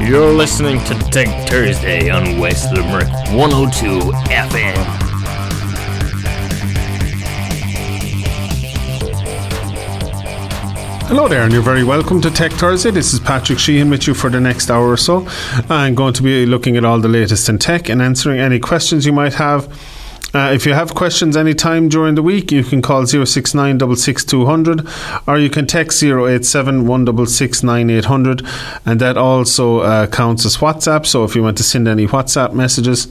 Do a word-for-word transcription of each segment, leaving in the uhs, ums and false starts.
You're listening to Tech Tuesday on West Limerick one oh two F M. Hello there, and you're very welcome to Tech Thursday. This is Patrick Sheehan with you for the next hour or so. I'm going to be looking at all the latest in tech and answering any questions you might have. Uh, if you have questions any time during the week, you can call zero six nine six six two zero zero or you can text zero eight seven one six six nine eight zero zero, and that also uh, counts as WhatsApp. So if you want to send any WhatsApp messages,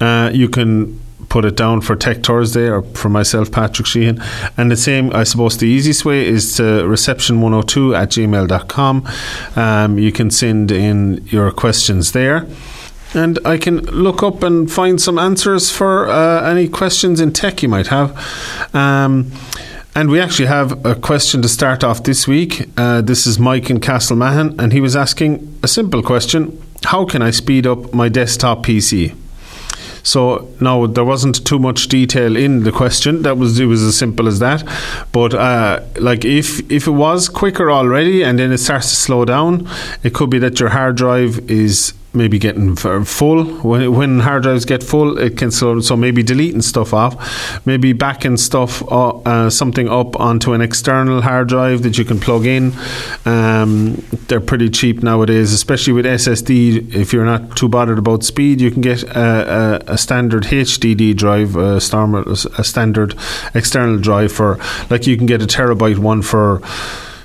uh, you can put it down for Tech Thursday or for myself, Patrick Sheehan. And the same, I suppose the easiest way is to reception one oh two at gmail dot com. Um, you can send in your questions there, and I can look up and find some answers for uh, any questions in tech you might have. Um, and we actually have a question to start off this week. Uh, this is Mike in Castlemahan, and he was asking a simple question. How can I speed up my desktop P C? So, no, there wasn't too much detail in the question. That was, it was as simple as that. But, uh, like, if if it was quicker already and then it starts to slow down, it could be that your hard drive is maybe getting full. When, when hard drives get full, it can slow. So maybe deleting stuff off, maybe backing stuff, uh, uh, something up onto an external hard drive that you can plug in. Um, they're pretty cheap nowadays, especially with S S D. If you're not too bothered about speed, you can get a, a, a standard H D D drive, a, storm, a standard external drive for, like, you can get a terabyte one for,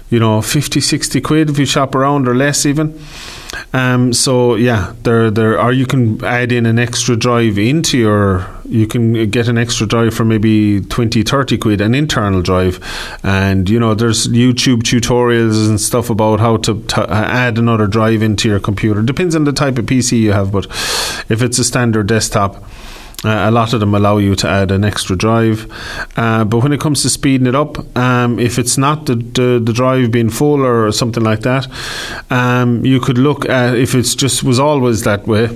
you know, fifty, sixty quid if you shop around, or less even. Um, so yeah, there, there. Or you can add in an extra drive into your. You can get an extra drive for maybe twenty, thirty quid, an internal drive, and you know there's YouTube tutorials and stuff about how to t- add another drive into your computer. Depends on the type of P C you have, but if it's a standard desktop, Uh, a lot of them allow you to add an extra drive. Uh, but when it comes to speeding it up, um, if it's not the, the, the drive being full or something like that, um, you could look at, if it's just was always that way,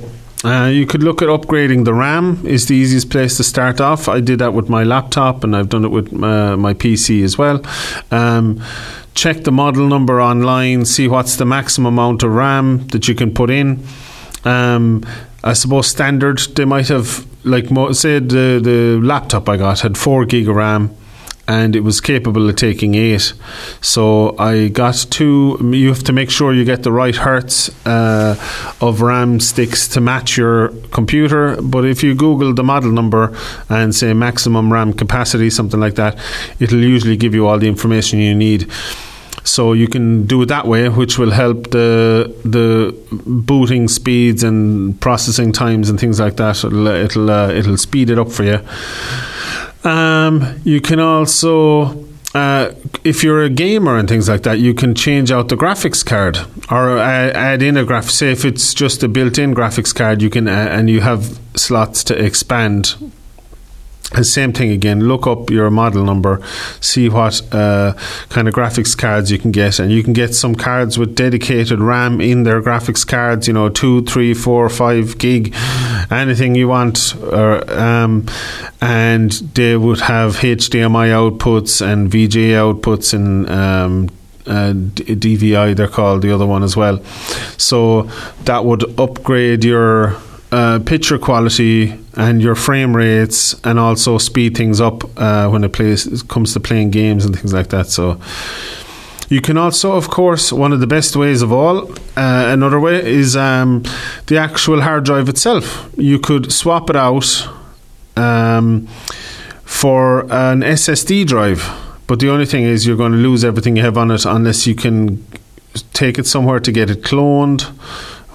Uh, you could look at upgrading the RAM is the easiest place to start off. I did that with my laptop, and I've done it with uh, my P C as well. Um, check the model number online, see what's the maximum amount of RAM that you can put in. Um, I suppose standard, they might have, like, mo- say the, the laptop I got had four gig of RAM, and it was capable of taking eight. So I got two. You have to make sure you get the right hertz uh, of RAM sticks to match your computer. But if you Google the model number and say maximum RAM capacity, something like that, it'll usually give you all the information you need. So you can do it that way, which will help the the booting speeds and processing times and things like that. It'll it'll, uh, it'll speed it up for you. Um, you can also, uh, if you're a gamer and things like that, you can change out the graphics card or add in a graph. Say if it's just a built-in graphics card, you can uh, and you have slots to expand. The same thing again, look up your model number, see what uh, kind of graphics cards you can get, and you can get some cards with dedicated RAM in their graphics cards, you know, two, three, four, five gig, anything you want, or, um, and they would have H D M I outputs and V G A outputs and um, uh, D V I, they're called, the other one as well. So that would upgrade your Uh, picture quality and your frame rates, and also speed things up uh, when it plays comes to playing games and things like that. So you can also, of course, one of the best ways of all, uh, another way is um, the actual hard drive itself. You could swap it out um, for an S S D drive, but the only thing is you're going to lose everything you have on it unless you can take it somewhere to get it cloned,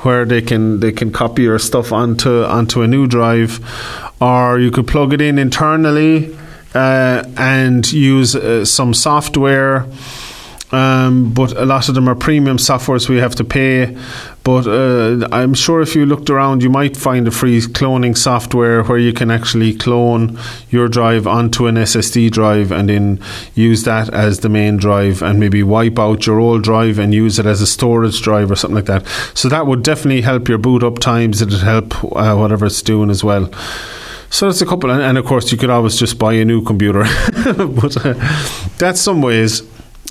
where they can they can copy your stuff onto onto a new drive, or you could plug it in internally uh, and use uh, some software. Um, but a lot of them are premium softwares we have to pay. But uh, I'm sure if you looked around, you might find a free cloning software where you can actually clone your drive onto an S S D drive and then use that as the main drive, and maybe wipe out your old drive and use it as a storage drive or something like that. So that would definitely help your boot up times. It'd help uh, whatever it's doing as well. So that's a couple. And, and of course, you could always just buy a new computer. But uh, that's some ways.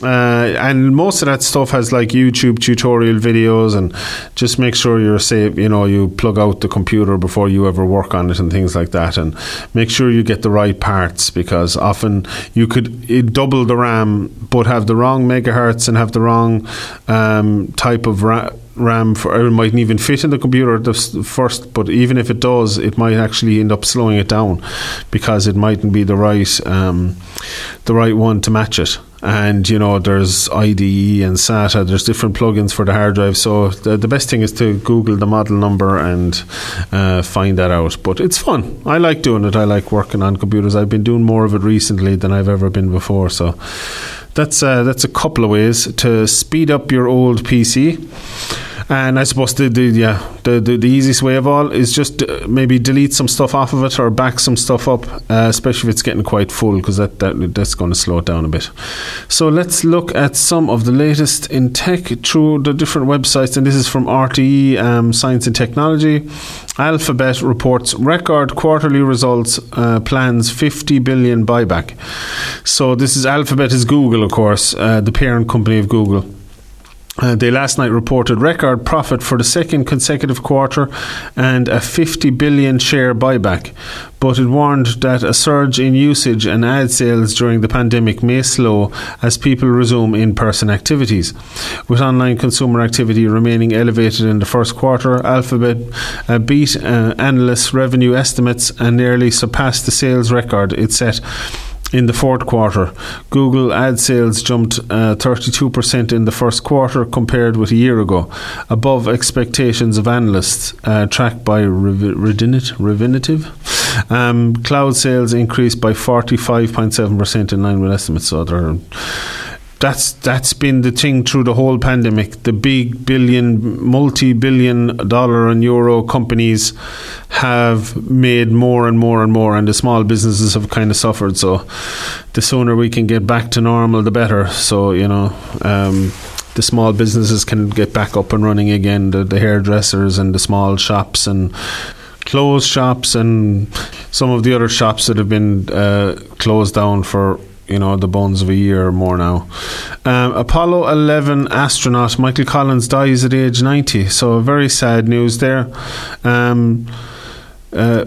Uh, and most of that stuff has like YouTube tutorial videos, and just make sure you're safe, you know, you plug out the computer before you ever work on it and things like that, and make sure you get the right parts, because often you could double the RAM but have the wrong megahertz and have the wrong um, type of RAM. RAM for, or it mightn't even fit in the computer at the first, but even if it does, it might actually end up slowing it down because it mightn't be the right um, the right one to match it. And you know, there's I D E and SATA, there's different plugins for the hard drive, so the, the best thing is to Google the model number and uh, find that out. But it's fun. I like doing it. I like working on computers. I've been doing more of it recently than I've ever been before, so that's uh, that's a couple of ways to speed up your old P C. And I suppose the, the yeah the, the the easiest way of all is just maybe delete some stuff off of it or back some stuff up, uh, especially if it's getting quite full, because that, that that's going to slow it down a bit. So let's look at some of the latest in tech through the different websites, and this is from R T E um, Science and Technology. Alphabet reports record quarterly results, uh, plans fifty billion buyback. So this is Alphabet is Google, of course, uh, the parent company of Google. Uh, they last night reported record profit for the second consecutive quarter and a fifty billion share buyback, but it warned that a surge in usage and ad sales during the pandemic may slow as people resume in-person activities. With online consumer activity remaining elevated in the first quarter, Alphabet uh, beat uh, analysts' revenue estimates and nearly surpassed the sales record it set in the fourth quarter. Google ad sales jumped uh, thirty-two percent in the first quarter compared with a year ago, above expectations of analysts, uh, tracked by Rev- Revinit- Revinitiv. Um, cloud sales increased by forty-five point seven percent in line with estimates. So they're That's that's been the thing through the whole pandemic. The big billion, multi-billion dollar and euro companies have made more and more and more, and the small businesses have kind of suffered. So the sooner we can get back to normal, the better. So, you know, um, the small businesses can get back up and running again, the, the hairdressers and the small shops and clothes shops and some of the other shops that have been uh, closed down for, you know, the bones of a year or more now. Um, Apollo eleven astronaut Michael Collins dies at age ninety. So very sad news there. Um, uh,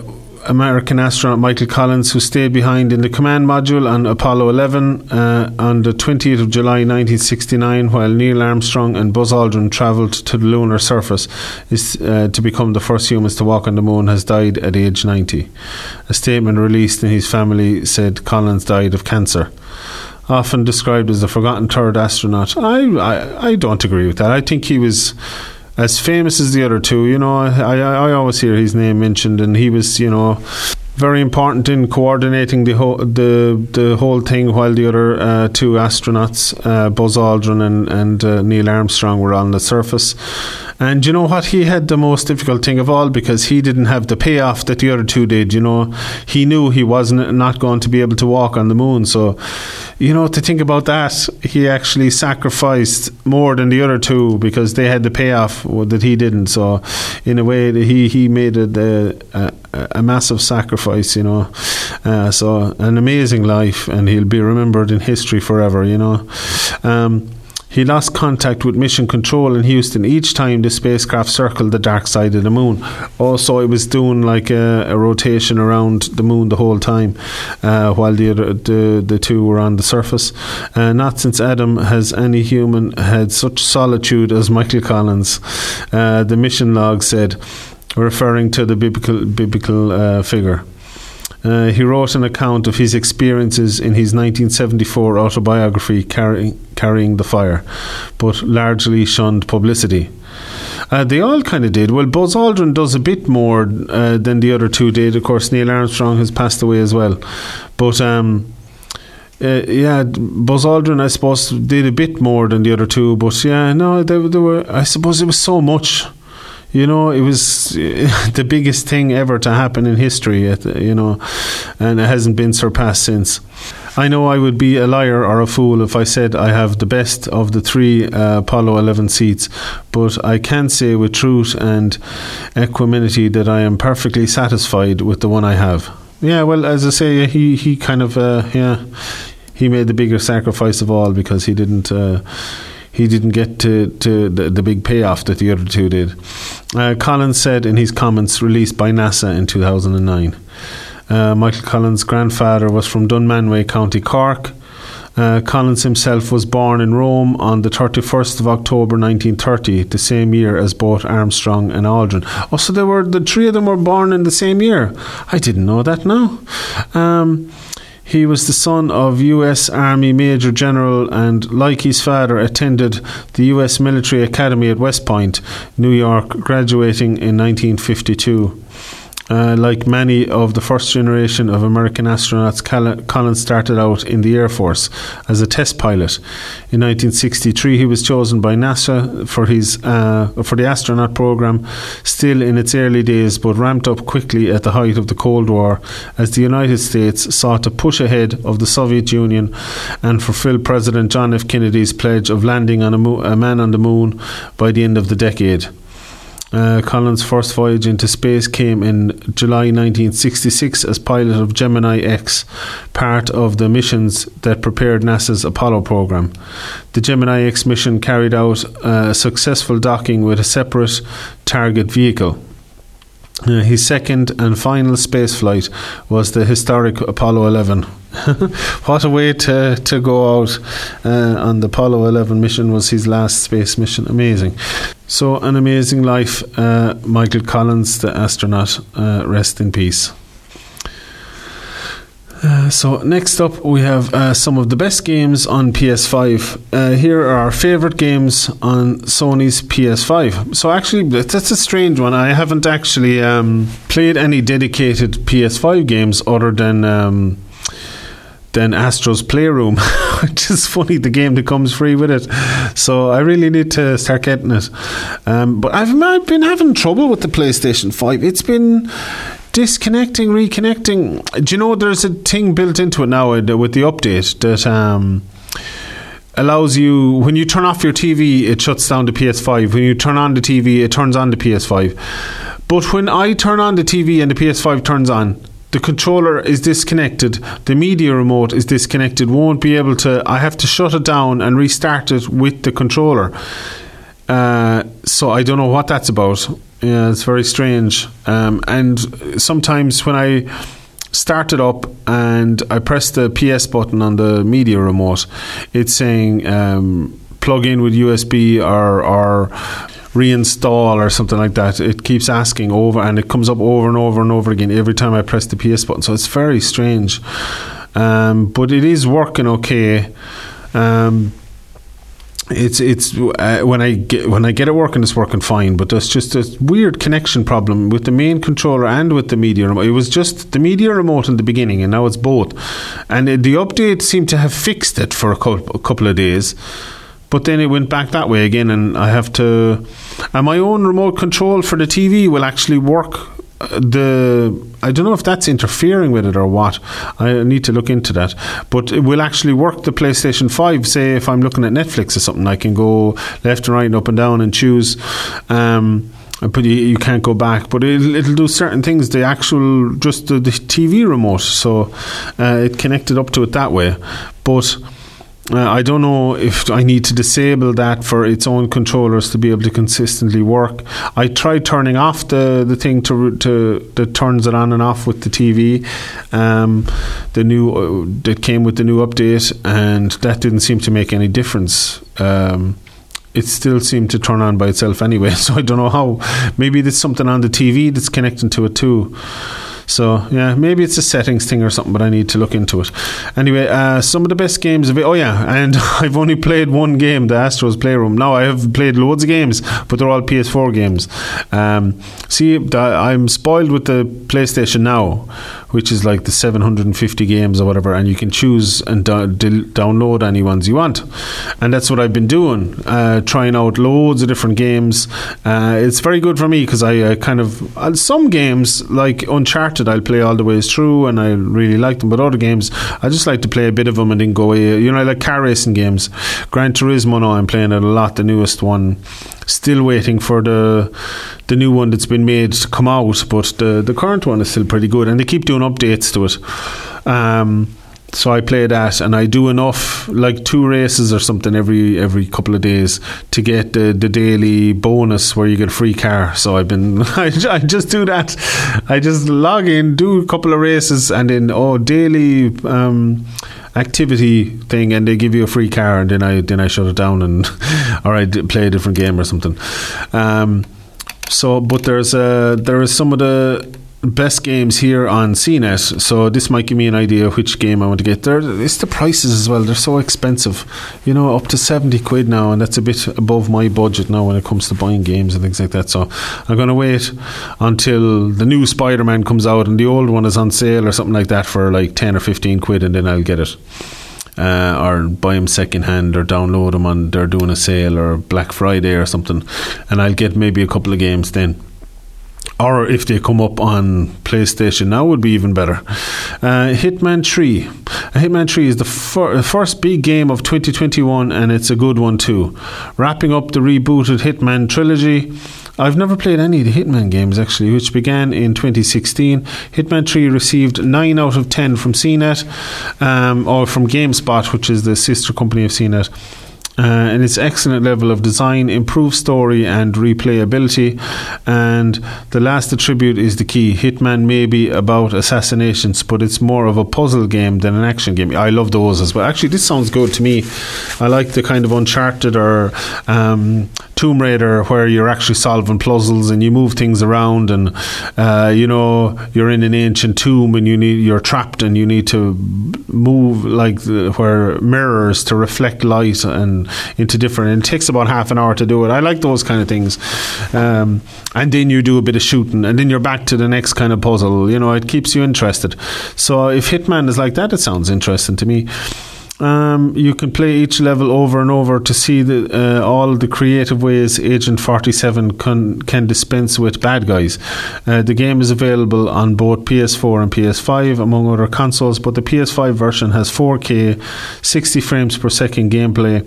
American astronaut Michael Collins, who stayed behind in the command module on Apollo eleven uh, on the twentieth of July nineteen sixty-nine, while Neil Armstrong and Buzz Aldrin travelled to the lunar surface, is uh, to become the first humans to walk on the moon, has died at age ninety. A statement released in his family said Collins died of cancer. Often described as the forgotten third astronaut, I, I, I don't agree with that. I think he was as famous as the other two, you know. I, I I always hear his name mentioned, and he was, you know, very important in coordinating the whole the the whole thing, while the other uh, two astronauts, uh, Buzz Aldrin and and uh, Neil Armstrong, were on the surface. And you know what? He had the most difficult thing of all, because he didn't have the payoff that the other two did. You know, he knew he wasn't not going to be able to walk on the moon. So, you know, to think about that, he actually sacrificed more than the other two, because they had the payoff that he didn't. So, in a way, he he made a a, a massive sacrifice. You know, uh, so an amazing life, and he'll be remembered in history forever. You know. Um, He lost contact with mission control in Houston each time the spacecraft circled the dark side of the moon. Also, it was doing like a, a rotation around the moon the whole time, uh, while the, other, the the two were on the surface. Uh, not since Adam has any human had such solitude as Michael Collins. Uh, the mission log said, referring to the biblical, biblical uh, figure. Uh, he wrote an account of his experiences in his nineteen seventy-four autobiography, Carry, Carrying the Fire, but largely shunned publicity. Uh, they all kind of did. Well, Buzz Aldrin does a bit more uh, than the other two did. Of course, Neil Armstrong has passed away as well. But, um, uh, yeah, Buzz Aldrin, I suppose, did a bit more than the other two. But, yeah, no, they, they were, I suppose it was so much. You know, it was the biggest thing ever to happen in history, you know, and it hasn't been surpassed since. I know I would be a liar or a fool if I said I have the best of the three uh, Apollo eleven seats, but I can say with truth and equanimity that I am perfectly satisfied with the one I have. Yeah, well, as I say, he, he kind of, uh, yeah... he made the bigger sacrifice of all, because he didn't uh, he didn't get to, to the, the big payoff that the other two did. Uh, Collins said in his comments released by NASA in two thousand nine. Uh, Michael Collins' grandfather was from Dunmanway, County Cork. Uh, Collins himself was born in Rome on the thirty-first of October nineteen thirty, the same year as both Armstrong and Aldrin. Oh, so they were, the three of them were born in the same year. I didn't know that now. Um, he was the son of U S Army Major General and, like his father, attended the U S Military Academy at West Point, New York, graduating in nineteen fifty-two. Uh, like many of the first generation of American astronauts, Collins started out in the Air Force as a test pilot. In nineteen sixty-three, he was chosen by NASA for his uh, for the astronaut program, still in its early days, but ramped up quickly at the height of the Cold War as the United States sought to push ahead of the Soviet Union and fulfill President John F. Kennedy's pledge of landing on a, mo- a man on the moon by the end of the decade. Uh, Collins' first voyage into space came in July nineteen sixty-six as pilot of Gemini X, part of the missions that prepared NASA's Apollo program. The Gemini X mission carried out a successful docking with a separate target vehicle. Uh, his second and final space flight was the historic Apollo eleven. What a way to, to go out uh, on the Apollo eleven mission. Was his last space mission. Amazing. So an amazing life, uh, Michael Collins, the astronaut. Uh, rest in peace. Uh, so next up we have uh, some of the best games on P S five. Uh, here are our favourite games on Sony's P S five. So actually that's a strange one. I haven't actually um, played any dedicated P S five games other than um, than Astro's Playroom, which is funny, the game that comes free with it. So I really need to start getting it. Um, but I've, I've been having trouble with the PlayStation five. It's been disconnecting, reconnecting. Do you know there's a thing built into it now with the update that um, allows you, when you turn off your T V, it shuts down the P S five. When you turn on the T V, it turns on the P S five. But when I turn on the T V and the P S five turns on, the controller is disconnected. The media remote is disconnected. Won't be able to, I have to shut it down and restart it with the controller. Uh, so I don't know what that's about. Yeah, it's very strange. Um, and sometimes when I start it up and I press the P S button on the media remote, it's saying um, plug in with U S B or, or reinstall or something like that. It keeps asking over, and it comes up over and over and over again every time I press the P S button. So it's very strange. Um, but it is working okay. Um It's it's uh, when I get when I get it working, it's working fine. But there's just a weird connection problem with the main controller and with the media remote. It was just the media remote in the beginning, and now it's both. And uh, the update seemed to have fixed it for a, co- a couple of days, but then it went back that way again. And I have to, and my own remote control for the T V will actually work. The I don't know if that's interfering with it or what. I need to look into that, but it will actually work the PlayStation five. Say if I'm looking at Netflix or something, I can go left and right and up and down and choose, um, but you, you can't go back, but it'll, it'll do certain things, the actual just the, the T V remote. So uh, it connected up to it that way, but Uh, I don't know if I need to disable that for its own controllers to be able to consistently work. I tried turning off the, the thing to, to that turns it on and off with the T V, um, the new uh, that came with the new update, and that didn't seem to make any difference. Um, it still seemed to turn on by itself anyway, so I don't know how. Maybe there's something on the T V that's connecting to it too. So yeah, maybe it's a settings thing or something, but I need to look into it. Anyway, uh, some of the best games of it. Oh yeah, and I've only played one game, the Astro's Playroom. Now I have played loads of games, but they're all P S four games. Um, see, I'm spoiled with the PlayStation Now, which is like the seven hundred fifty games or whatever, and you can choose and do- do- download any ones you want. And that's what I've been doing, uh, trying out loads of different games. Uh, it's very good for me because I uh, kind of uh, some games like Uncharted, I'll play all the ways through and I really like them, but other games I just like to play a bit of them and then go away. You know, I like car racing games. Gran Turismo now, I'm playing it a lot, the newest one. Still waiting for the the new one that's been made to come out, but the, the current one is still pretty good, and they keep doing updates to it. Um So I play that, and I do enough, like two races or something every every couple of days to get the, the daily bonus where you get a free car. So I've been, I, I just do that. I just log in, do a couple of races, and then oh daily um, activity thing, and they give you a free car, and then I then I shut it down and or I play a different game or something. Um, so, but there's a there is some of the best games here on C net, so this might give me an idea of which game I want to get. There, it's the prices as well, they're so expensive, you know, up to seventy quid now, and that's a bit above my budget now when it comes to buying games and things like that. So I'm going to wait until the new Spider-Man comes out and the old one is on sale or something like that for like ten or fifteen quid, and then I'll get it, uh, or buy them second hand or download them on, they're doing a sale or Black Friday or something, and I'll get maybe a couple of games then. Or if they come up on PlayStation Now, would be even better. Uh, Hitman three. Hitman three is the fir- first big game of twenty twenty-one, and it's a good one too. Wrapping up the rebooted Hitman trilogy. I've never played any of the Hitman games, actually, which began in twenty sixteen. Hitman three received nine out of ten from C net, um, or from GameSpot, which is the sister company of C net. Uh, and it's excellent level of design, improved story and replayability, and the last attribute is the key. Hitman may be about assassinations, but it's more of a puzzle game than an action game. I love those as well. Actually, this sounds good to me. I like the kind of Uncharted or um, Tomb Raider, where you're actually solving puzzles and you move things around, and uh, you know, you're in an ancient tomb and you need, you're trapped and you need to move like the, where mirrors to reflect light and into different, and it takes about half an hour to do it. I like those kind of things, um, and then you do a bit of shooting and then you're back to the next kind of puzzle, you know, it keeps you interested. So if Hitman is like that, it sounds interesting to me. Um, you can play each level over and over to see the, uh, all the creative ways Agent forty-seven can, can dispense with bad guys. Uh, the game is available on both P S four and P S five, among other consoles, but the P S five version has four K, sixty frames per second gameplay,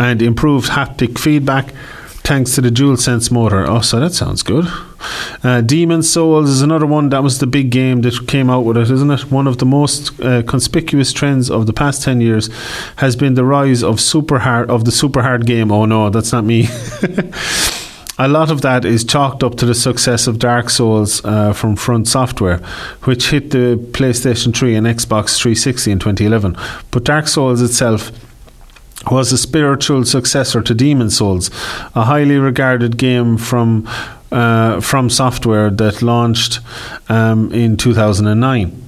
and improved haptic feedback thanks to the DualSense motor. Oh, so that sounds good. Uh, Demon's Souls is another one. That was the big game that came out with it, isn't it? One of the most uh, conspicuous trends of the past ten years has been the rise of super hard, of the super hard game. Oh no, that's not me. A lot of that is chalked up to the success of Dark Souls uh, from Front Software, which hit the PlayStation three and Xbox three sixty in twenty eleven. But Dark Souls itself was a spiritual successor to Demon's Souls, a highly regarded game from uh, from software that launched um, in two thousand nine.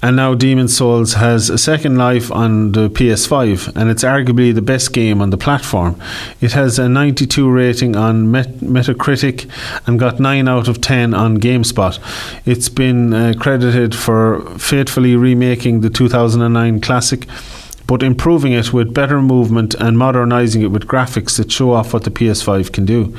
And now Demon's Souls has a second life on the P S five, and it's arguably the best game on the platform. It has a ninety-two rating on Met- Metacritic and got nine out of ten on GameSpot. It's been uh, credited for faithfully remaking the two thousand nine classic, but improving it with better movement and modernizing it with graphics that show off what the P S five can do.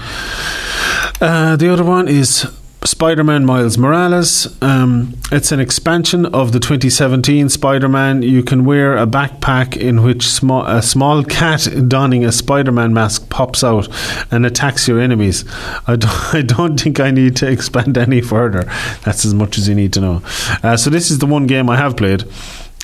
Uh, the other one is Spider-Man Miles Morales. Um, it's an expansion of the twenty seventeen Spider-Man. You can wear a backpack in which sm- a small cat donning a Spider-Man mask pops out and attacks your enemies. I don't, I don't think I need to expand any further. That's as much as you need to know. Uh, so this is the one game I have played.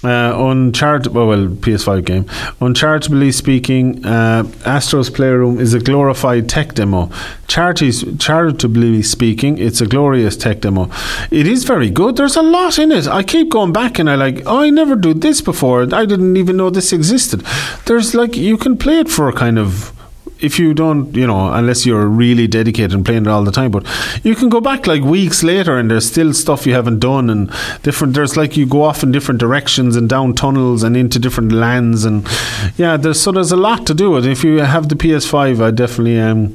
Uh, Uncharted, well, well, P S five game. Uncharitably speaking, uh, Astro's Playroom is a glorified tech demo. Charities, charitably speaking, it's a glorious tech demo. It is very good. There's a lot in it. I keep going back and I like, oh, I never did this before. I didn't even know this existed. There's like, you can play it for kind of, if you don't, you know, unless you're really dedicated and playing it all the time, but you can go back like weeks later and there's still stuff you haven't done, and different, there's like, you go off in different directions and down tunnels and into different lands, and yeah, there's, so there's a lot to do it. If you have the P S five, I definitely um,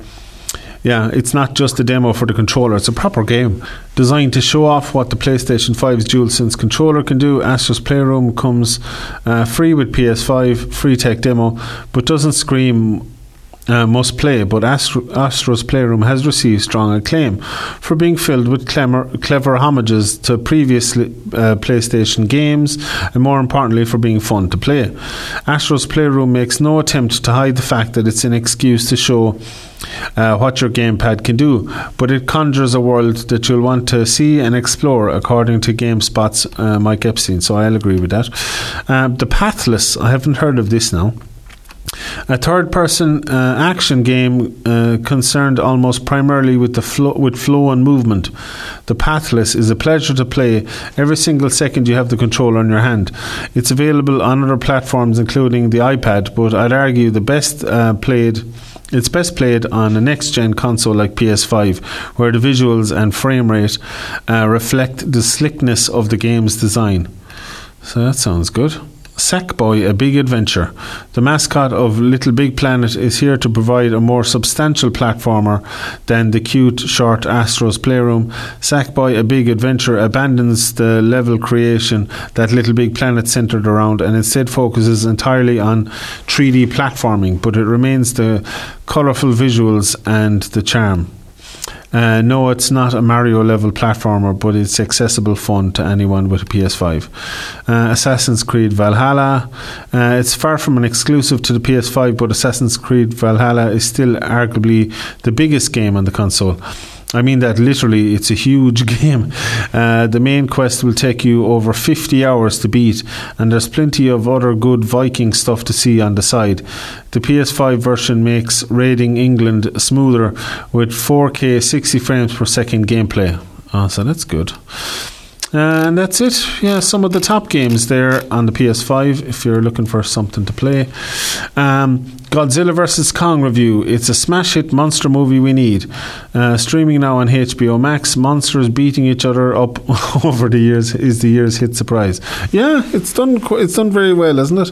yeah, it's not just a demo for the controller, it's a proper game designed to show off what the PlayStation five's DualSense controller can do. Astro's Playroom comes uh, free with P S five, free tech demo, but doesn't scream uh, must play, but Astro- Astro's Playroom has received strong acclaim for being filled with clever, clever homages to previous uh, PlayStation games, and more importantly for being fun to play. Astro's Playroom makes no attempt to hide the fact that it's an excuse to show Uh, what your gamepad can do, but it conjures a world that you'll want to see and explore, according to GameSpot's uh, Mike Epstein. So I'll agree with that. Uh, The Pathless, I haven't heard of this now. A third-person uh, action game uh, concerned almost primarily with the flow, with flow and movement. The Pathless is a pleasure to play. Every single second you have the controller in your hand. It's available on other platforms, including the iPad, but I'd argue the best uh, played... It's best played on a next-gen console like P S five, where the visuals and frame rate uh, reflect the slickness of the game's design. So that sounds good. Sackboy: A Big Adventure. The mascot of LittleBigPlanet is here to provide a more substantial platformer than the cute short Astro's Playroom. Sackboy: A Big Adventure abandons the level creation that LittleBigPlanet centered around and instead focuses entirely on three D platforming, but it remains the colorful visuals and the charm. Uh, no, it's not a Mario-level platformer, but it's accessible fun to anyone with a P S five. Uh, Assassin's Creed Valhalla. Uh, it's far from an exclusive to the P S five, but Assassin's Creed Valhalla is still arguably the biggest game on the console. I mean that literally, it's a huge game. Uh, the main quest will take you over fifty hours to beat, and there's plenty of other good Viking stuff to see on the side. The P S five version makes raiding England smoother with four K sixty frames per second gameplay. Oh, so that's good. And that's it. Yeah, some of the top games there on the P S five if you're looking for something to play. Um, Godzilla vs Kong review. It's a smash hit monster movie we need. Uh, streaming now on H B O Max. Monsters beating each other up over the years is the year's hit surprise. Yeah, it's done. Qu- it's done very well, isn't it?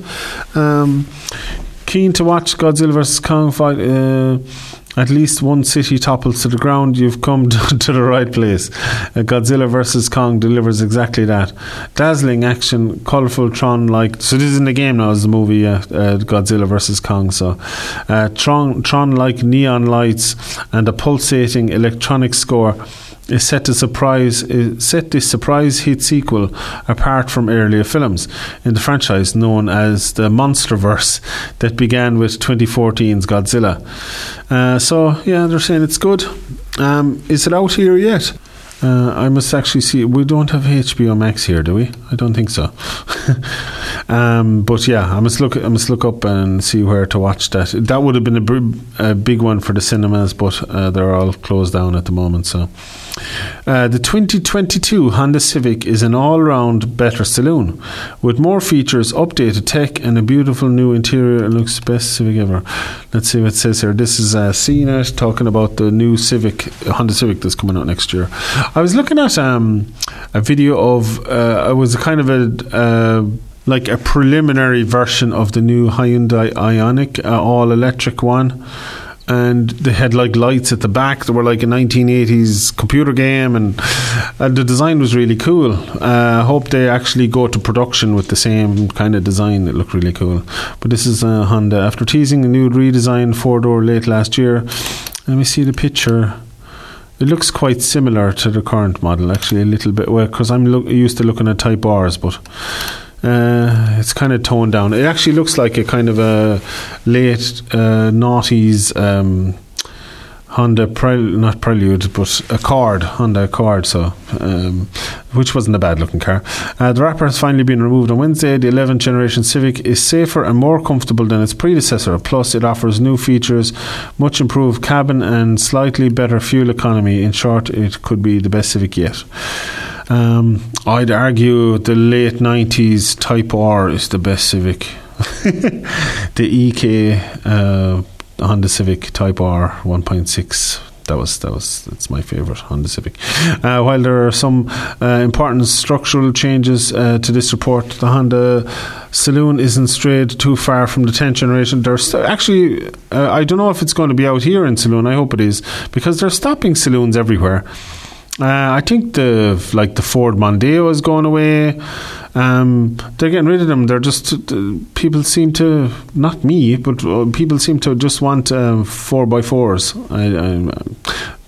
Um, keen to watch Godzilla vs Kong fight. Uh, At least one city topples to the ground, you've come to, to the right place. Uh, Godzilla versus Kong delivers exactly that. Dazzling action, colourful Tron-like... So this isn't the game now, it's the movie, uh, uh, Godzilla versus Kong. So uh, Tron, Tron-like neon lights and a pulsating electronic score is set to surprise is set this surprise hit sequel apart from earlier films in the franchise known as the Monsterverse that began with twenty fourteen's Godzilla. Uh, so yeah, they're saying it's good. Um, is it out here yet? Uh, I must actually see. We don't have H B O Max here, do we? I don't think so. um, but yeah, I must look. I must look up and see where to watch that. That would have been a, b- a big one for the cinemas, but uh, they're all closed down at the moment. So. Uh, the twenty twenty-two Honda Civic is an all-round better saloon with more features, updated tech, and a beautiful new interior. It looks best Civic ever. Let's see what it says here. This is uh, C N E T talking about the new Civic, Honda Civic that's coming out next year. I was looking at um, a video of uh, it was a kind of a uh, like a preliminary version of the new Hyundai Ioniq, uh, all-electric one. And they had like lights at the back that were like a nineteen eighties computer game, and, and the design was really cool. I uh, hope they actually go to production with the same kind of design. That looked really cool. But this is uh, Honda. After teasing a new redesigned four-door late last year, let me see the picture. It looks quite similar to the current model, actually, a little bit. Well, because I'm lo- used to looking at Type R's, but... Uh, it's kind of toned down. It actually looks like a kind of a late uh, noughties um, Honda, Pre- not Prelude, but Accord, Honda Accord, so, um, which wasn't a bad looking car. Uh, the wrapper has finally been removed on Wednesday. The eleventh generation Civic is safer and more comfortable than its predecessor. Plus, it offers new features, much improved cabin and slightly better fuel economy. In short, it could be the best Civic yet. Um, I'd argue the late nineties Type R is the best Civic. The E K uh, Honda Civic Type R one point six. That was that was that's my favourite Honda Civic. Uh, while there are some uh, important structural changes uh, to this report, the Honda Saloon isn't strayed too far from the tenth generation. They're st- actually, uh, I don't know if it's going to be out here in Saloon. I hope it is, because they're stopping Saloons everywhere. Uh, I think the like the Ford Mondeo is going away. Um, they're getting rid of them. They're just people seem to not me, but people seem to just want um, four by fours. I, I,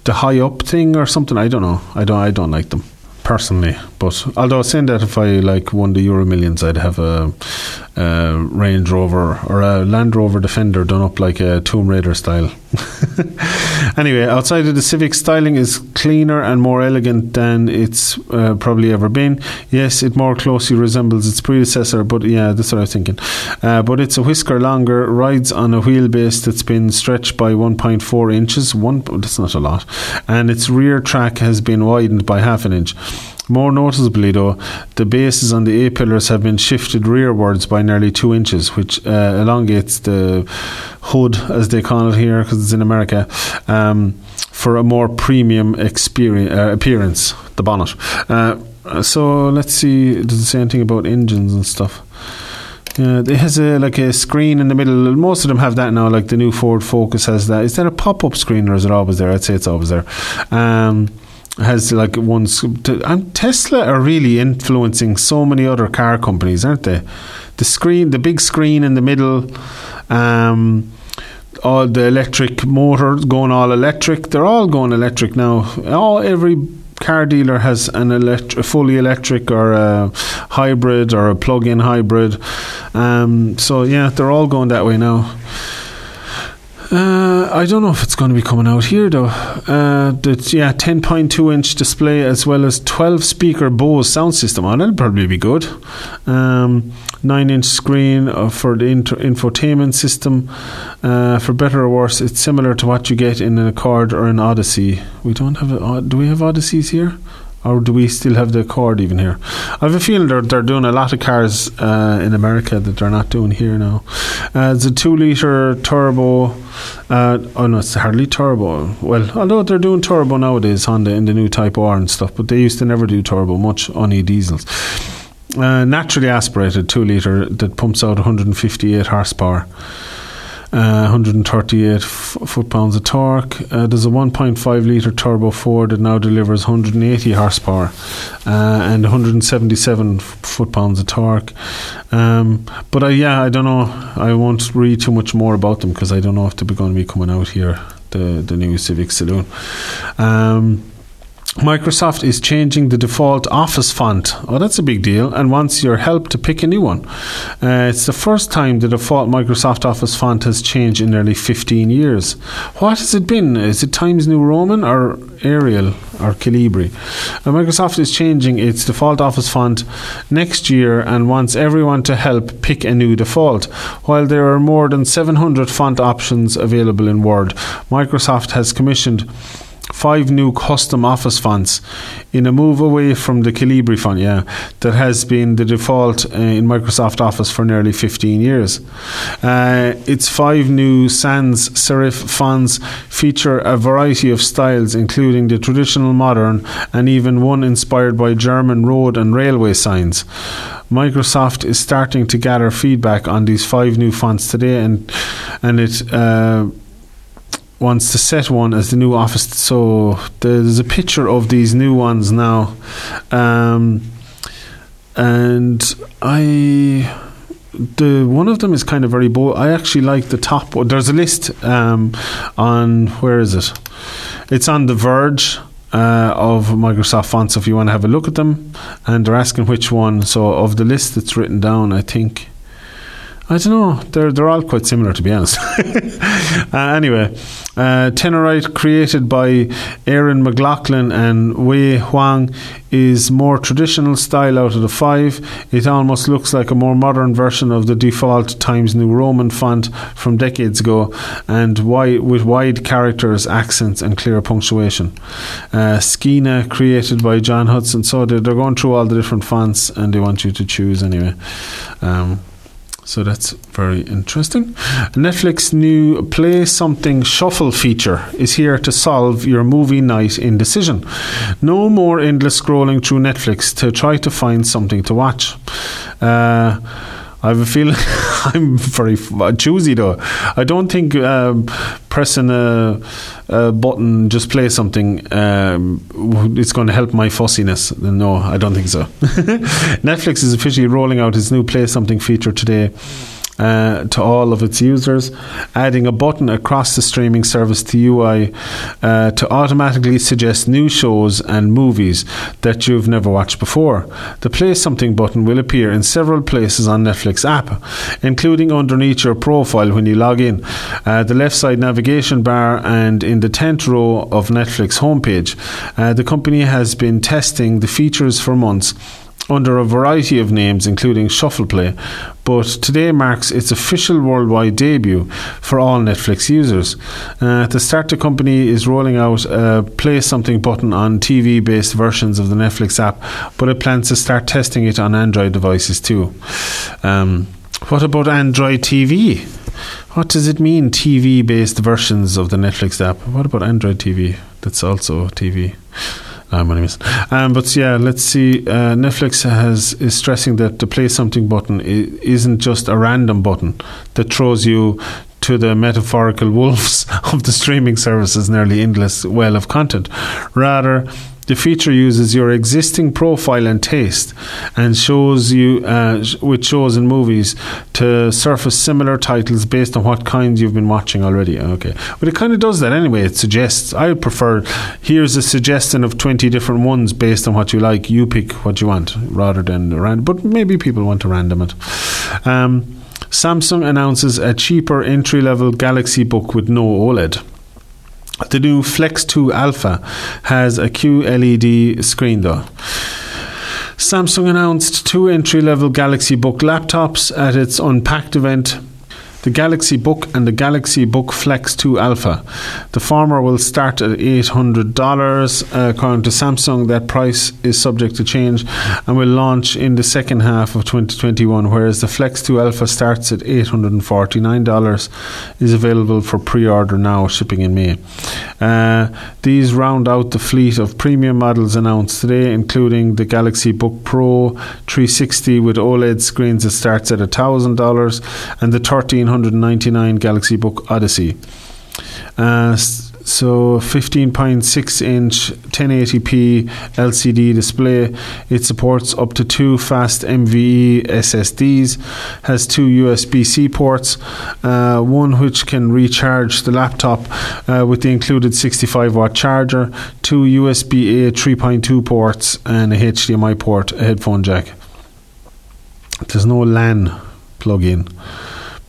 the high up thing or something. I don't know. I don't. I don't like them personally. But although saying that, if I like won the Euro Millions, I'd have a, a Range Rover or a Land Rover Defender done up like a Tomb Raider style. Anyway, outside of the Civic, styling is cleaner and more elegant than it's uh, probably ever been. Yes, it more closely resembles its predecessor, but yeah, that's what I was thinking. Uh, but it's a whisker longer, rides on a wheelbase that's been stretched by one point four inches. One, that's not a lot. And its rear track has been widened by half an inch. More noticeably, though, the bases on the A-pillars have been shifted rearwards by nearly two inches, which uh, elongates the hood, as they call it here, because it's in America, um, for a more premium experience, uh, appearance, the bonnet. Uh, so let's see, does it say anything about engines and stuff? Yeah, it has a, like a screen in the middle. Most of them have that now, like the new Ford Focus has that. Is that a pop-up screen or is it always there? I'd say it's always there. Um... Has like one, and Tesla are really influencing so many other car companies, aren't they? The screen, the big screen in the middle, um, all the electric motors going all electric. They're all going electric now. All every car dealer has an electric, fully electric or a hybrid or a plug-in hybrid. Um, so yeah, they're all going that way now. Uh, I don't know if it's going to be coming out here though. Uh, the, yeah, ten point two inch display as well as twelve speaker Bose sound system. Oh, that'll probably be good. Um, nine inch screen uh, for the inter- infotainment system. Uh, for better or worse, it's similar to what you get in an Accord or an Odyssey. We don't have a, do we have Odysseys here? Or do we still have the Accord even here? I have a feeling they're, they're doing a lot of cars uh, in America that they're not doing here now. Uh, it's a two litre turbo. Uh, oh no, it's hardly turbo. Well, although they're doing turbo nowadays, Honda, in the new Type R and stuff, but they used to never do turbo much, only diesels. Uh, naturally aspirated two litre that pumps out one hundred fifty-eight horsepower. Uh, one hundred thirty-eight foot-pounds of torque. Uh, there's a one point five litre turbo Ford that now delivers one hundred eighty horsepower uh, and one hundred seventy-seven foot-pounds of torque. Um, but I, yeah, I don't know. I won't read too much more about them because I don't know if they're going to be coming out here, the, the new Civic Saloon. Um, Microsoft is changing the default Office font. Oh, that's a big deal, and wants your help to pick a new one. Uh, it's the first time the default Microsoft Office font has changed in nearly fifteen years. What has it been? Is it Times New Roman or Arial or Calibri? Uh, Microsoft is changing its default Office font next year and wants everyone to help pick a new default. While there are more than seven hundred font options available in Word, Microsoft has commissioned five new custom Office fonts in a move away from the Calibri font, yeah, that has been the default uh, in Microsoft Office for nearly fifteen years. Uh, its five new sans serif fonts feature a variety of styles, including the traditional modern and even one inspired by German road and railway signs. Microsoft is starting to gather feedback on these five new fonts today, and and it uh, wants to set one as the new Office. So there's a picture of these new ones now, um, and I the one of them is kind of very bold. I actually like the top one. There's a list um, on where is it? It's on The Verge. Uh, of Microsoft fonts, if you want to have a look at them, and they're asking which one. So of the list that's written down, I think. I don't know. They're they're all quite similar, to be honest. uh, anyway, uh, Tenorite, created by Aaron McLaughlin and Wei Huang, is more traditional style out of the five. It almost looks like a more modern version of the default Times New Roman font from decades ago, and wide, with wide characters, accents, and clear punctuation. Uh, Skeena, created by John Hudson. So they're, they're going through all the different fonts, and they want you to choose anyway. Um, So that's very interesting. Netflix's new Play Something Shuffle feature is here to solve your movie night indecision. No more endless scrolling through Netflix to try to find something to watch. Uh, I have a feeling I'm very choosy though. I don't think... Um, pressing a, a button, just play something, um, it's going to help my fussiness. No, I don't think so. Netflix is officially rolling out its new Play Something feature today uh, to all of its users, adding a button across the streaming service to U I uh, to automatically suggest new shows and movies that you've never watched before. The Play Something button will appear in several places on Netflix app, including underneath your profile when you log in, uh, the left side navigation bar, and in the tenth row of Netflix homepage. Uh, the company has been testing the features for months under a variety of names, including Shuffle Play, but today marks its official worldwide debut for all Netflix users. Uh, at the start, the company is rolling out a Play Something button on T V-based versions of the Netflix app, but it plans to start testing it on Android devices too. Um, what about Android T V? What does it mean, T V-based versions of the Netflix app? What about Android T V? That's also T V. I'm only missing. Um, but yeah, let's see. Uh, Netflix has is stressing that the Play Something button i- isn't just a random button that throws you to the metaphorical wolves of the streaming service's nearly endless well of content. Rather, the feature uses your existing profile and taste, and shows you uh, sh- with shows and movies to surface similar titles based on what kinds you've been watching already. Okay, but it kind of does that anyway. It suggests. I prefer here's a suggestion of twenty different ones based on what you like. You pick what you want, rather than random. But maybe people want to random it. Um, Samsung announces a cheaper entry-level Galaxy Book with no OLED. The new Flex two Alpha has a Q L E D screen though. Samsung announced two entry-level Galaxy Book laptops at its Unpacked event, the Galaxy Book and the Galaxy Book Flex two Alpha. The former will start at eight hundred dollars. Uh, according to Samsung, that price is subject to change and will launch in the second half of twenty twenty-one, whereas the Flex two Alpha starts at eight hundred forty-nine dollars, is available for pre-order now, shipping in May. Uh, these round out the fleet of premium models announced today, including the Galaxy Book Pro three sixty with OLED screens that starts at one thousand dollars and the thirteen ninety-nine Galaxy Book Odyssey. Uh, so fifteen point six inch ten eighty p L C D display. It supports up to two fast M V E S S Ds, has two U S B C ports, uh, one which can recharge the laptop uh, with the included sixty-five watt charger, two U S B A three point two ports, and a H D M I port, a headphone jack. There's no LAN plug-in.